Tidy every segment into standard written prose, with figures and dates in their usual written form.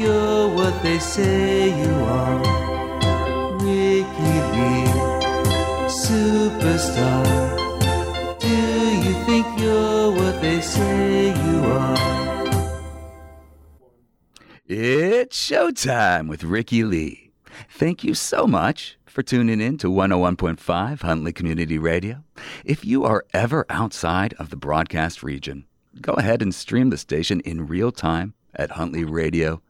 if you're what they say you are. Rikki Lee, superstar. Do you think you're what they say you are? It's showtime with Rikki Lee. Thank you so much for tuning in to 101.5 Huntley Community Radio. If you are ever outside of the broadcast region, go ahead and stream the station in real time at Huntleyradio.com.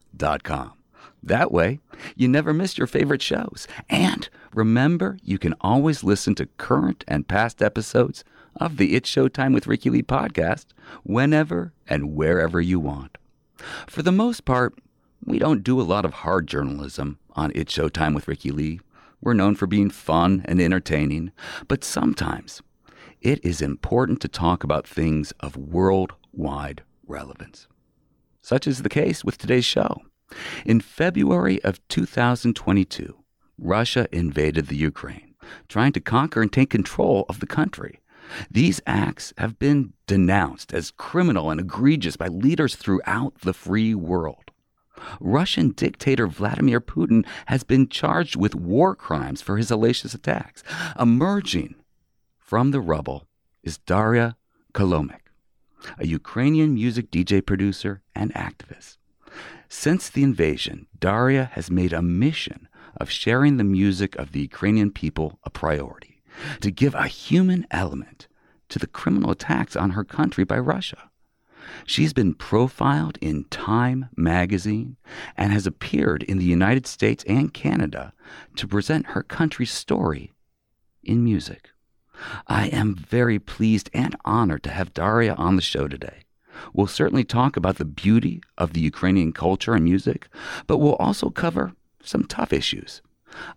That way, you never miss your favorite shows. And remember, you can always listen to current and past episodes of the It's Showtime with Rikki Lee podcast whenever and wherever you want. For the most part, we don't do a lot of hard journalism on It's Showtime with Rikki Lee. We're known for being fun and entertaining, but sometimes it is important to talk about things of worldwide relevance. Such is the case with today's show. In February of 2022, Russia invaded the Ukraine, trying to conquer and take control of the country. These acts have been denounced as criminal and egregious by leaders throughout the free world. Russian dictator Vladimir Putin has been charged with war crimes for his hellacious attacks. Emerging from the rubble is Daria Kolomiec, a Ukrainian music DJ producer and activist. Since the invasion, Daria has made a mission of sharing the music of the Ukrainian people a priority, to give a human element to the criminal attacks on her country by Russia. She's been profiled in TIME Magazine and has appeared in the United States and Canada to present her country's story in music. I am very pleased and honored to have Daria on the show today. We'll certainly talk about the beauty of the Ukrainian culture and music, but we'll also cover some tough issues.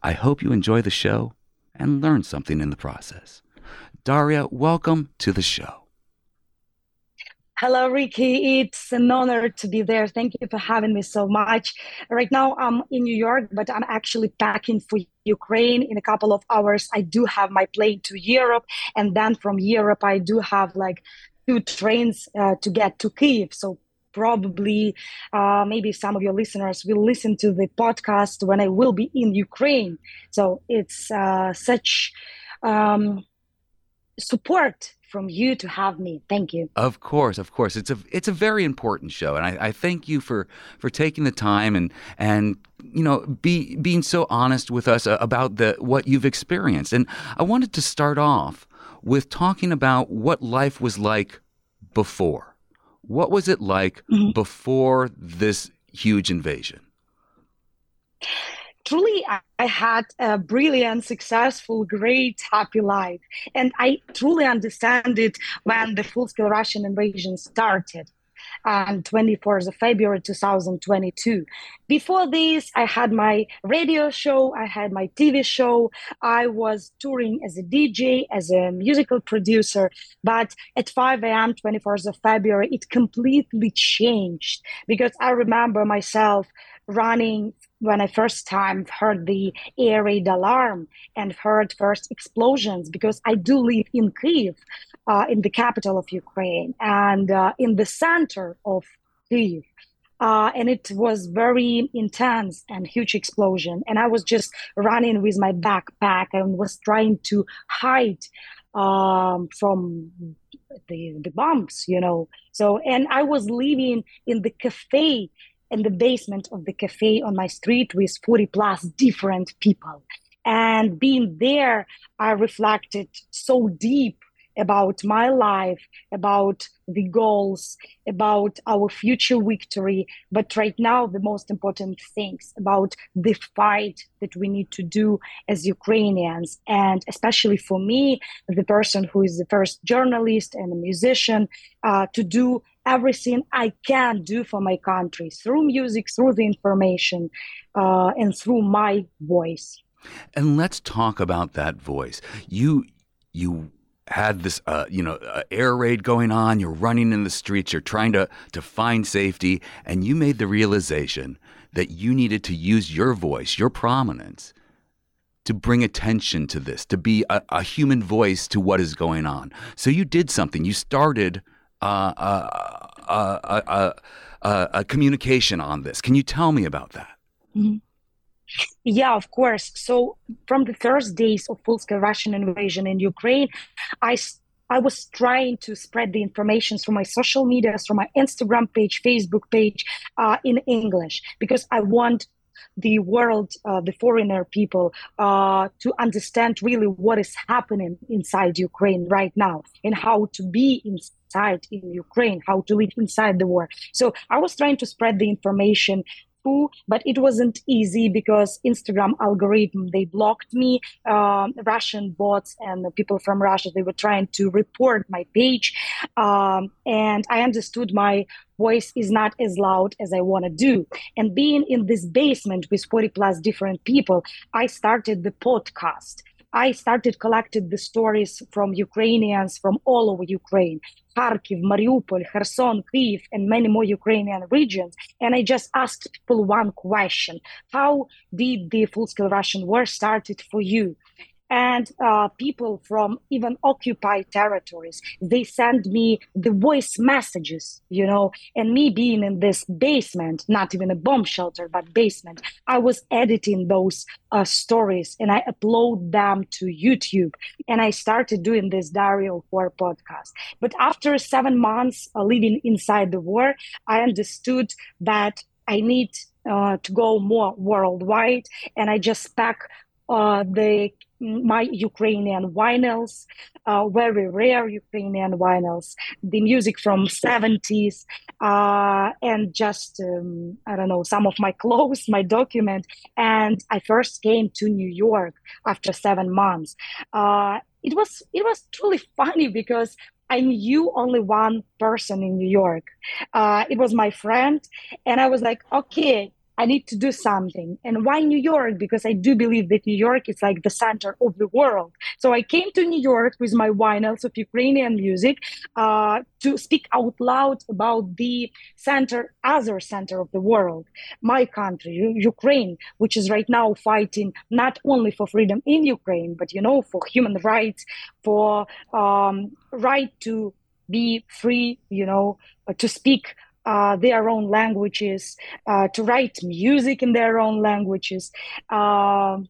I hope you enjoy the show and learn something in the process. Daria, welcome to the show. Hello, Rikki. It's an honor to be there. Thank you for having me so much. Right now, I'm in New York, but I'm actually packing for Ukraine in a couple of hours. I do have my plane to Europe, and then from Europe, I do have like 2 trains to get to Kyiv. So probably, maybe some of your listeners will listen to the podcast when I will be in Ukraine. So it's such support from you to have me. Thank you. Of course. It's a very important show. And I thank you for taking the time and you know, being so honest with us about what you've experienced. And I wanted to start off with talking about what life was like before. What was it like before this huge invasion? Truly, I had a brilliant, successful, great, happy life. And I truly understand it when the full-scale Russian invasion started on 24th of February 2022. Before this, I had my radio show, I had my TV show, I was touring as a DJ, as a musical producer, but at 5 a.m. 24th of February, it completely changed, because I remember myself running when I first time heard the air raid alarm and heard first explosions, because I do live in Kyiv, in the capital of Ukraine, and in the center of Kyiv. And it was very intense and huge explosion. And I was just running with my backpack and was trying to hide from the bombs, you know. So, and I was living in the cafe, in the basement of the cafe on my street with 40 plus different people. And being there, I reflected so deep about my life, about the goals, about our future victory. But right now, the most important things about the fight that we need to do as Ukrainians. And especially for me, the person who is the first journalist and a musician, to do everything I can do for my country through music, through the information, and through my voice. And let's talk about that voice. You had this, air raid going on. You're running in the streets. You're trying to find safety, and you made the realization that you needed to use your voice, your prominence, to bring attention to this, to be a human voice to what is going on. So you did something. You started communication on this. Can you tell me about that? Mm-hmm. Yeah, of course. So from the first days of full-scale Russian invasion in Ukraine, I was trying to spread the information through my social media, through my Instagram page, Facebook page, in English, because I want the world, the foreigner people, to understand really what is happening inside Ukraine right now and how to be inside in Ukraine, how to live inside the war. So I was trying to spread the information, but it wasn't easy because Instagram algorithm, they blocked me. Russian bots and the people from Russia, they were trying to report my page. And I understood my voice is not as loud as I want to do. And being in this basement with 40 plus different people, I started the podcast. I started collecting the stories from Ukrainians from all over Ukraine, Kharkiv, Mariupol, Kherson, Kyiv, and many more Ukrainian regions. And I just asked people one question: how did the full-scale Russian war started for you? And people from even occupied territories, they send me the voice messages, you know, and me being in this basement, not even a bomb shelter, but basement, I was editing those stories and I upload them to YouTube. And I started doing this Diary of War podcast. But after 7 months living inside the war, I understood that I need to go more worldwide. And I just pack my Ukrainian vinyls, very rare Ukrainian vinyls, the music from 70s, and just, I don't know, some of my clothes, my document. And I first came to New York after 7 months. It was truly funny because I knew only one person in New York. It was my friend. And I was like, okay, I need to do something. And why New York? Because I do believe that New York is like the center of the world. So I came to New York with my vinyls of Ukrainian music to speak out loud about the other center of the world, my country, Ukraine, which is right now fighting not only for freedom in Ukraine, but, you know, for human rights, for right to be free, you know, to speak their own languages, to write music in their own languages,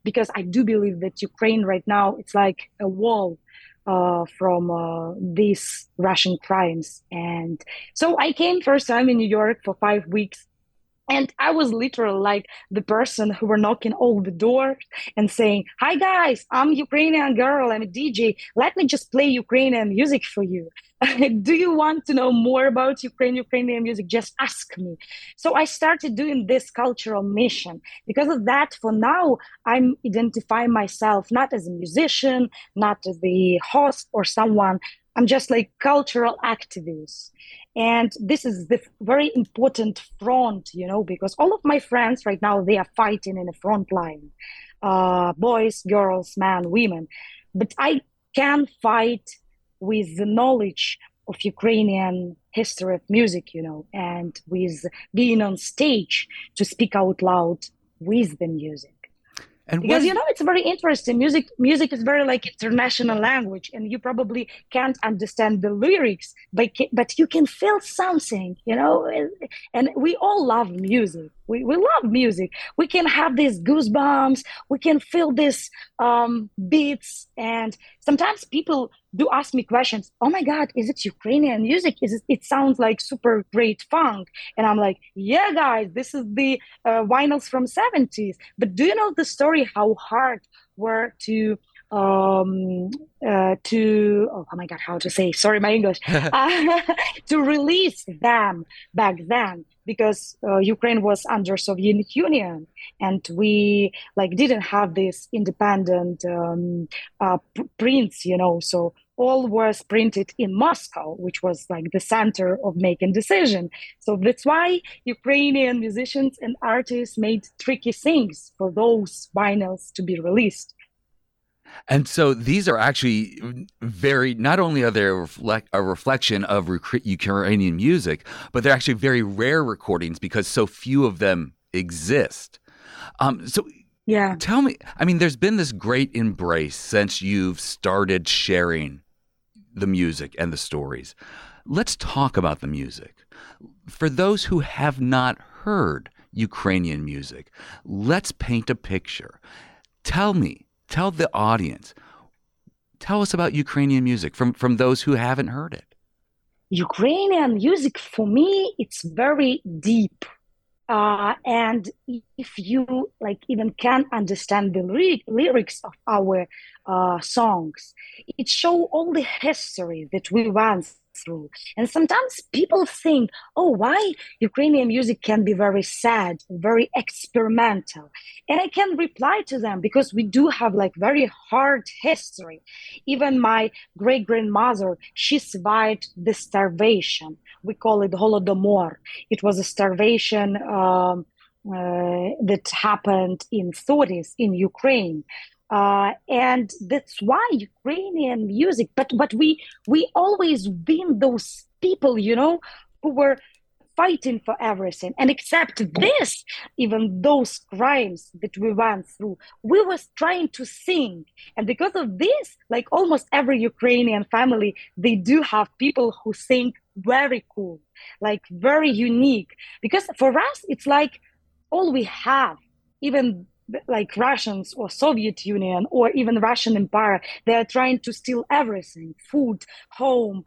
because I do believe that Ukraine right now, it's like a wall from these Russian crimes. And so I came first time in New York for 5 weeks, and I was literally like the person who were knocking all the doors and saying, hi guys, I'm Ukrainian girl, I'm a DJ, let me just play Ukrainian music for you. Do you want to know more about Ukrainian music? Just ask me. So I started doing this cultural mission. Because of that, for now, I'm identifying myself not as a musician, not as the host or someone. I'm just like cultural activist. And this is the very important front, you know, because all of my friends right now, they are fighting in the front line. Boys, girls, men, women. But I can fight with the knowledge of Ukrainian history of music, you know, and with being on stage to speak out loud with the music. And because, you know, it's very interesting. Music is very like international language, and you probably can't understand the lyrics, but you can feel something, you know, and we all love music. We love music. We can have these goosebumps. We can feel these beats. And sometimes people do ask me questions. Oh my God, is it Ukrainian music? It sounds like super great funk. And I'm like, yeah, guys, this is the vinyls from 70s. But do you know the story how hard were to release them back then? Because Ukraine was under Soviet Union, and we like didn't have this independent prints, you know. So all was printed in Moscow, which was like the center of making decision. So that's why Ukrainian musicians and artists made tricky things for those vinyls to be released. And so these are actually very, not only are they a reflection of Ukrainian music, but they're actually very rare recordings because so few of them exist. Yeah. Tell me, I mean, there's been this great embrace since you've started sharing the music and the stories. Let's talk about the music. For those who have not heard Ukrainian music, let's paint a picture. Tell me, tell the audience, tell us about Ukrainian music from those who haven't heard it. Ukrainian music, for me, it's very deep. And if you even can understand the lyrics of our songs, it shows all the history that we went through. And sometimes people think, oh, why Ukrainian music can be very sad, very experimental. And I can reply to them because we do have very hard history. Even my great-grandmother, she survived the starvation. We call it Holodomor. It was a starvation that happened in 1930s in Ukraine. And that's why Ukrainian music, but we always been those people, who were fighting for everything. And except this, even those crimes that we went through, we was trying to sing. And because of this, almost every Ukrainian family, they do have people who sing very cool, very unique. Because for us, it's all we have, even Russians or Soviet Union or even Russian Empire, they are trying to steal everything, food, home,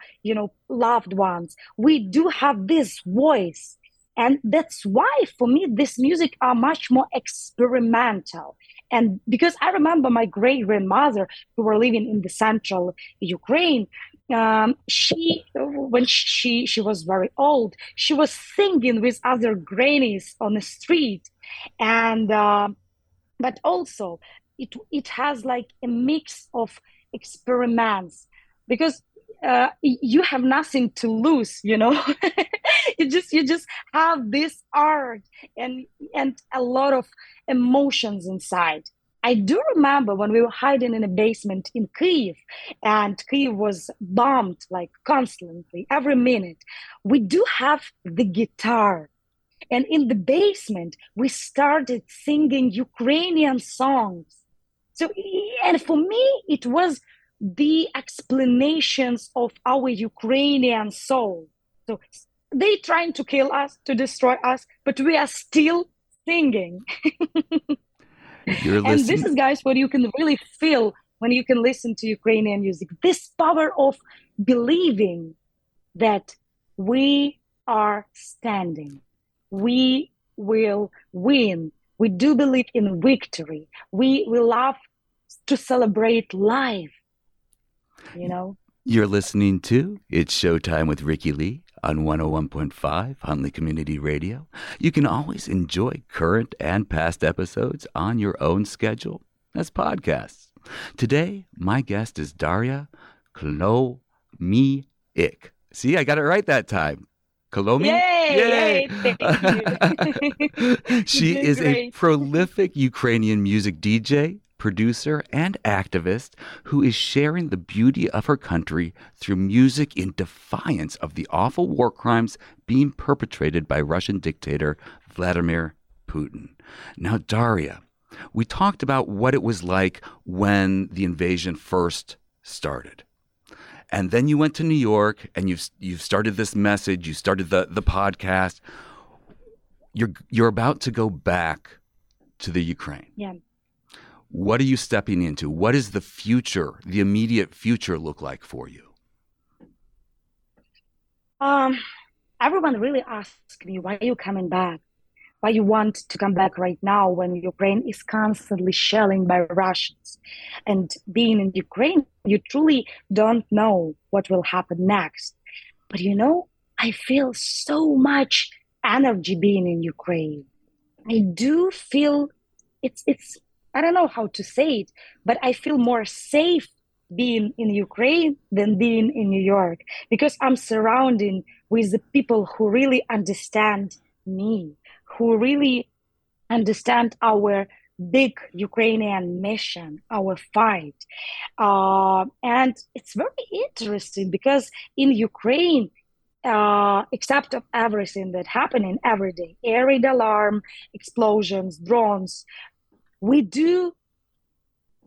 loved ones. We do have this voice. And that's why, for me, this music are much more experimental. And because I remember my great-grandmother, who were living in the central Ukraine, when she was very old, she was singing with other grannies on the street. And... but also, it has a mix of experiments, because you have nothing to lose, you just have this art and a lot of emotions inside. I do remember when we were hiding in a basement in Kyiv, and Kyiv was bombed constantly, every minute. We do have the guitar. And in the basement, we started singing Ukrainian songs. So, and for me, it was the explanations of our Ukrainian soul. So they trying to kill us, to destroy us, but we are still singing. And this is, guys, what you can really feel when you can listen to Ukrainian music. This power of believing that we are standing. We will win. We do believe in victory. We love to celebrate life, You're listening to It's Showtime with Rikki Lee on 101.5 Huntley Community Radio. You can always enjoy current and past episodes on your own schedule as podcasts. Today, my guest is Daria Kolomiec. See, I got it right that time. Kolomiec? Yay! Thank you. She is a prolific Ukrainian music DJ, producer, and activist who is sharing the beauty of her country through music in defiance of the awful war crimes being perpetrated by Russian dictator Vladimir Putin. Now, Daria, we talked about what it was like when the invasion first started. And then you went to New York, and you've started this message. You started the podcast. You're about to go back to the Ukraine. Yeah. What are you stepping into? What does the future, the immediate future, look like for you? Everyone really asks me, why are you coming back? Why you want to come back right now when Ukraine is constantly shelling by Russians? And being in Ukraine, you truly don't know what will happen next. But I feel so much energy being in Ukraine. I do feel it's I don't know how to say it, but I feel more safe being in Ukraine than being in New York, because I'm surrounded with the people who really understand me, who really understand our big Ukrainian mission, our fight. And it's very interesting because in Ukraine, except of everything that happening every day, air raid alarm, explosions, drones, we do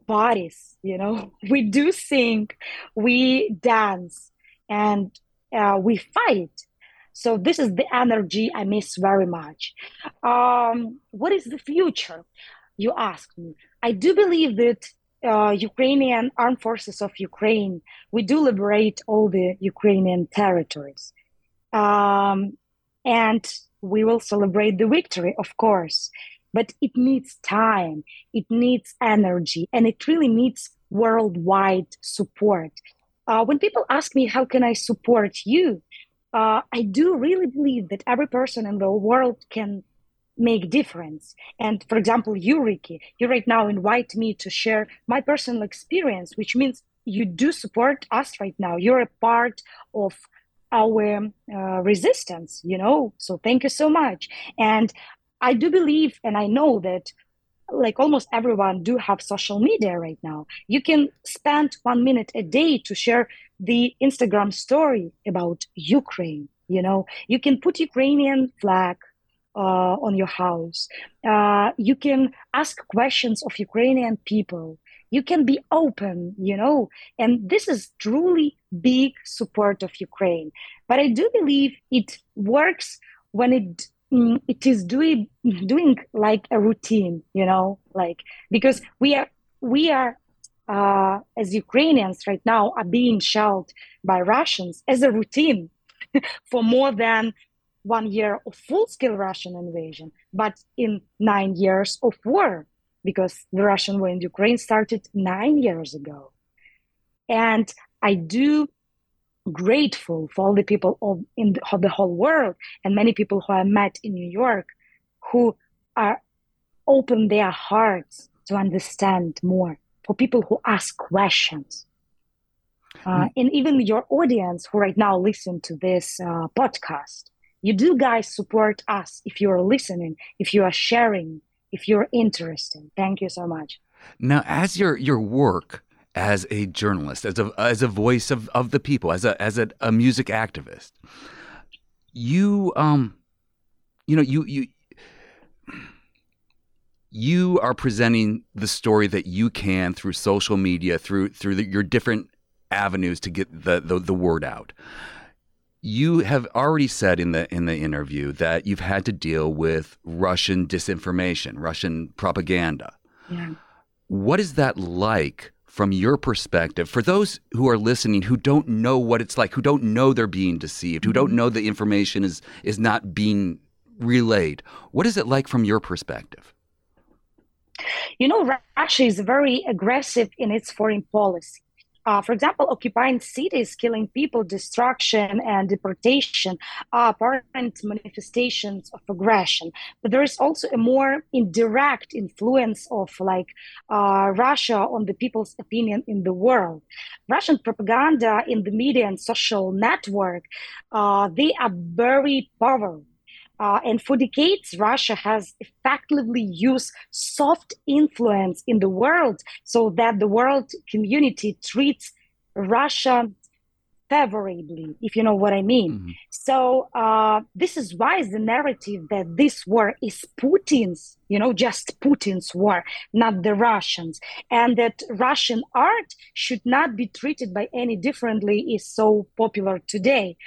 parties, we do sing, we dance, and we fight. So this is the energy I miss very much. What is the future? You asked me. I do believe that Ukrainian armed forces of Ukraine, we do liberate all the Ukrainian territories. And we will celebrate the victory, of course. But it needs time, it needs energy, and it really needs worldwide support. When people ask me, how can I support you? I do really believe that every person in the world can make difference. And for example, you, Rikki, you right now invite me to share my personal experience, which means you do support us right now. You're a part of our resistance, you know, so thank you so much. And I do believe, and I know that like almost everyone do have social media right now. You can spend 1 minute a day to share the Instagram story about Ukraine, you know. You can put Ukrainian flag on your house. You can ask questions of Ukrainian people. You can be open, you know, and this is truly big support of Ukraine. But I do believe it works when it is doing like a routine, you know, like, because we are as Ukrainians right now are being shelled by Russians as a routine for more than 1 year of full-scale Russian invasion, but in 9 years of war, because the Russian war in Ukraine started 9 years ago. And I do grateful for all the people of the whole world and many people who I met in New York who are open their hearts to understand more, for people who ask questions. And even your audience who right now listen to this podcast, you do guys support us if you're listening, if you are sharing, if you're interested. Thank you so much. Now, as your work as a journalist, as a voice of the people, as a music activist, you are presenting the story that you can through social media, through your different avenues to get the word out. You have already said in the interview that you've had to deal with Russian disinformation, Russian propaganda. Yeah. What is that like from your perspective? For those who are listening who don't know what it's like, who don't know they're being deceived, who don't know the information is not being relayed, what is it like from your perspective? You know, Russia is very aggressive in its foreign policy. For example, occupying cities, killing people, destruction and deportation are apparent manifestations of aggression. But there is also a more indirect influence of Russia on the people's opinion in the world. Russian propaganda in the media and social network, they are very powerful. And for decades, Russia has effectively used soft influence in the world so that the world community treats Russia favorably, if you know what I mean. Mm-hmm. So this is why the narrative that this war is Putin's, you know, just Putin's war, not the Russians, and that Russian art should not be treated by any differently is so popular today.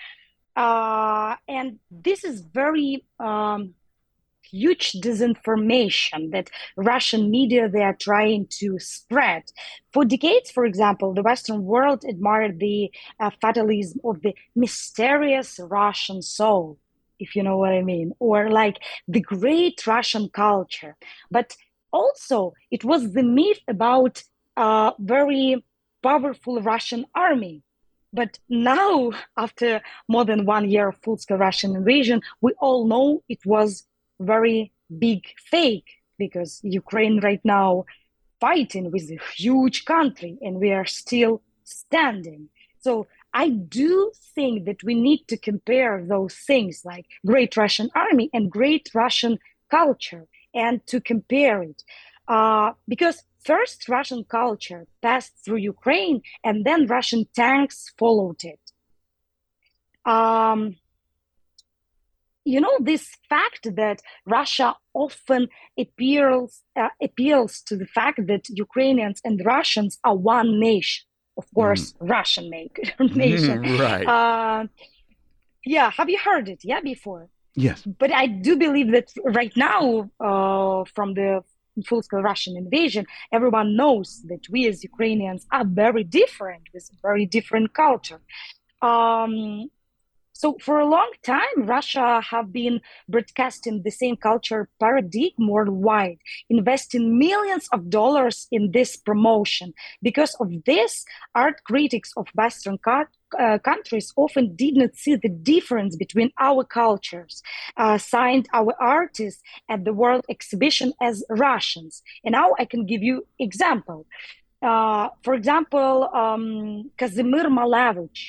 And this is very huge disinformation that Russian media, they are trying to spread. For decades, for example, the Western world admired the fatalism of the mysterious Russian soul, if you know what I mean, or like the great Russian culture. But also it was the myth about a very powerful Russian army. But now, after more than 1 year of full-scale Russian invasion, we all know it was very big fake, because Ukraine right now fighting with a huge country and we are still standing. So I do think that we need to compare those things like great Russian army and great Russian culture, and to compare it. Because first, Russian culture passed through Ukraine, and then Russian tanks followed it. You know, this fact that Russia often appeals to the fact that Ukrainians and Russians are one nation. of course, Russian nation. Right. Yeah, have you heard it? Yeah, before. Yes. But I do believe that right now, from the full-scale Russian invasion, everyone knows that we as Ukrainians are very different, with very different culture. So for a long time, Russia have been broadcasting the same culture paradigm worldwide, investing millions of dollars in this promotion. Because of this, art critics of Western countries often did not see the difference between our cultures, signed our artists at the World Exhibition as Russians. And now I can give you example. For example, Kazimir Malevich,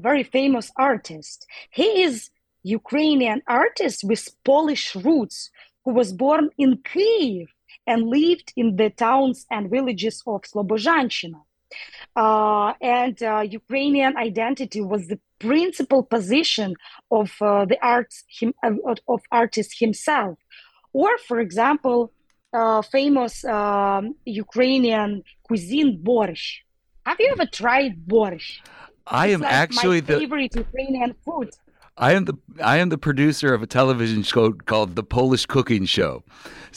a very famous artist. He is Ukrainian artist with Polish roots who was born in Kyiv and lived in the towns and villages of Slobozhanshchyna. And Ukrainian identity was the principal position of the arts of artist himself. Or, for example, famous Ukrainian cuisine borsh. Have you ever tried borsh? It's my favorite Ukrainian food. I am the producer of a television show called The Polish Cooking Show,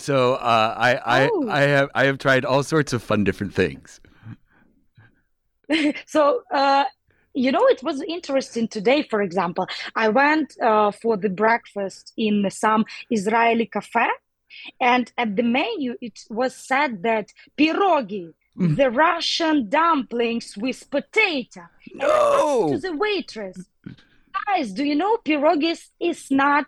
so I have tried all sorts of fun different things. So it was interesting today. For example, I went for the breakfast in some Israeli cafe, and at the menu it was said that pirogi. The Russian dumplings with potato. No! And to the waitress, guys, do you know pierogi is not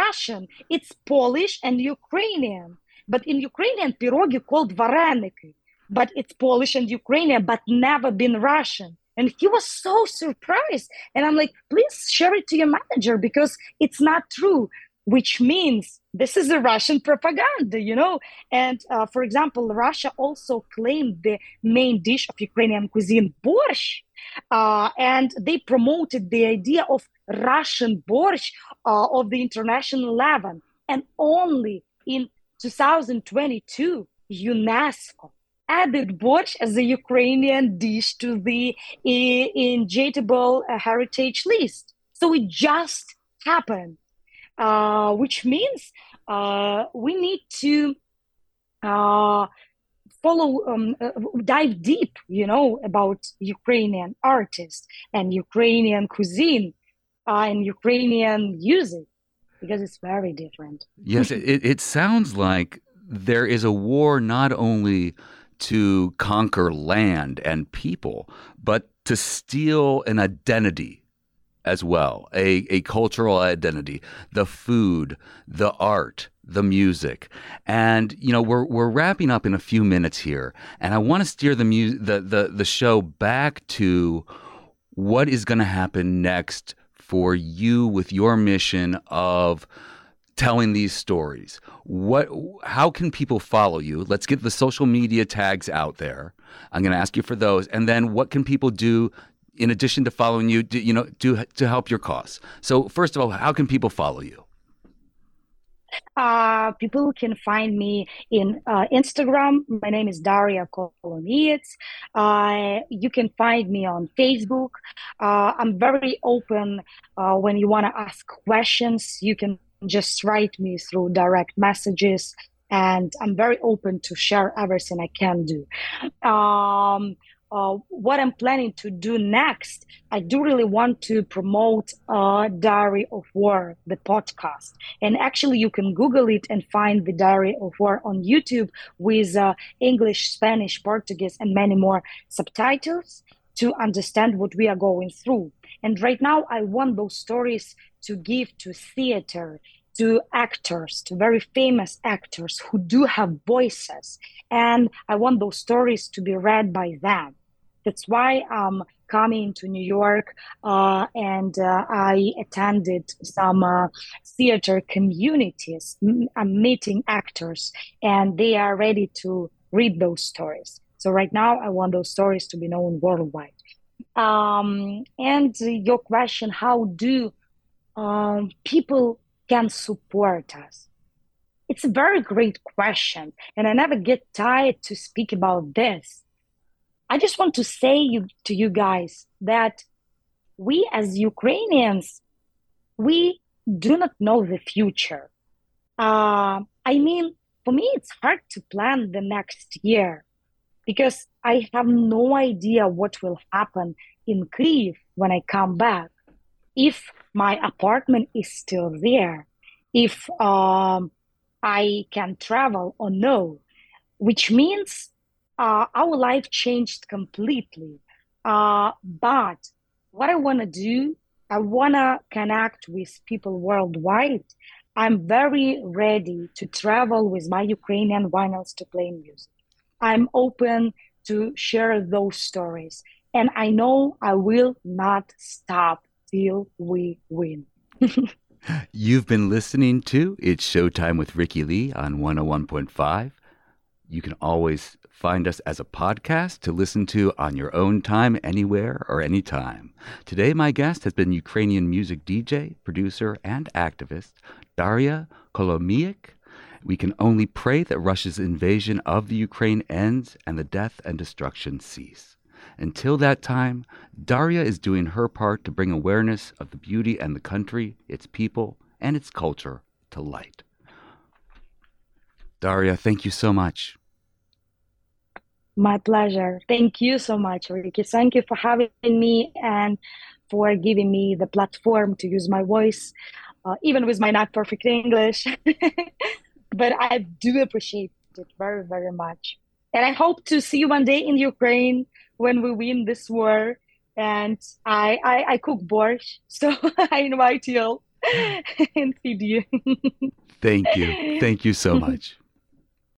Russian? It's Polish and Ukrainian. But in Ukrainian, pierogi called vareniki. But it's Polish and Ukrainian, but never been Russian. And he was so surprised. And I'm like, please share it to your manager because it's not true. Which means this is a Russian propaganda, And for example, Russia also claimed the main dish of Ukrainian cuisine, borsh. And they promoted the idea of Russian borsh of the international level. And only in 2022, UNESCO added borsh as a Ukrainian dish to the intangible heritage list. So it just happened. Which means we need to follow, dive deep, about Ukrainian artists and Ukrainian cuisine and Ukrainian music, because it's very different. Yes, it sounds like there is a war not only to conquer land and people, but to steal an identity as well, a cultural identity, the food, the art, the music. And, we're wrapping up in a few minutes here. And I want to steer the show back to what is going to happen next for you with your mission of telling these stories. How can people follow you? Let's get the social media tags out there. I'm going to ask you for those. And then what can people do in addition to following you, to help your cause? So first of all, how can people follow you? People can find me in Instagram. My name is Daria Kolomiec. You can find me on Facebook. I'm very open when you want to ask questions. You can just write me through direct messages, and I'm very open to share everything I can do. What I'm planning to do next, I do really want to promote Diary of War, the podcast. And actually, you can Google it and find the Diary of War on YouTube with English, Spanish, Portuguese, and many more subtitles to understand what we are going through. And right now, I want those stories to give to theater, to actors, to very famous actors who do have voices. And I want those stories to be read by them. That's why I'm coming to New York and I attended some theater communities. I'm meeting actors and they are ready to read those stories. So right now I want those stories to be known worldwide. And your question, how do people can support us? It's a very great question, and I never get tired to speak about this. I just want to say to you guys that we as Ukrainians, we do not know the future. For me, it's hard to plan the next year because I have no idea what will happen in Kyiv when I come back. If my apartment is still there, if I can travel or no, which means our life changed completely. But what I want to do, I want to connect with people worldwide. I'm very ready to travel with my Ukrainian vinyls to play music. I'm open to share those stories. And I know I will not stop till we win. You've been listening to It's Showtime with Rikki Lee on 101.5. You can always find us as a podcast to listen to on your own time, anywhere or anytime. Today, my guest has been Ukrainian music DJ, producer, and activist, Daria Kolomiec. We can only pray that Russia's invasion of the Ukraine ends and the death and destruction cease. Until that time, Daria is doing her part to bring awareness of the beauty and the country, its people, and its culture to light. Daria, thank you so much. My pleasure. Thank you so much, Rikki. Thank you for having me and for giving me the platform to use my voice, even with my not perfect English. But I do appreciate it very, very much. And I hope to see you one day in Ukraine when we win this war. And I cook borscht, so I invite you and feed you. Thank you. Thank you so much.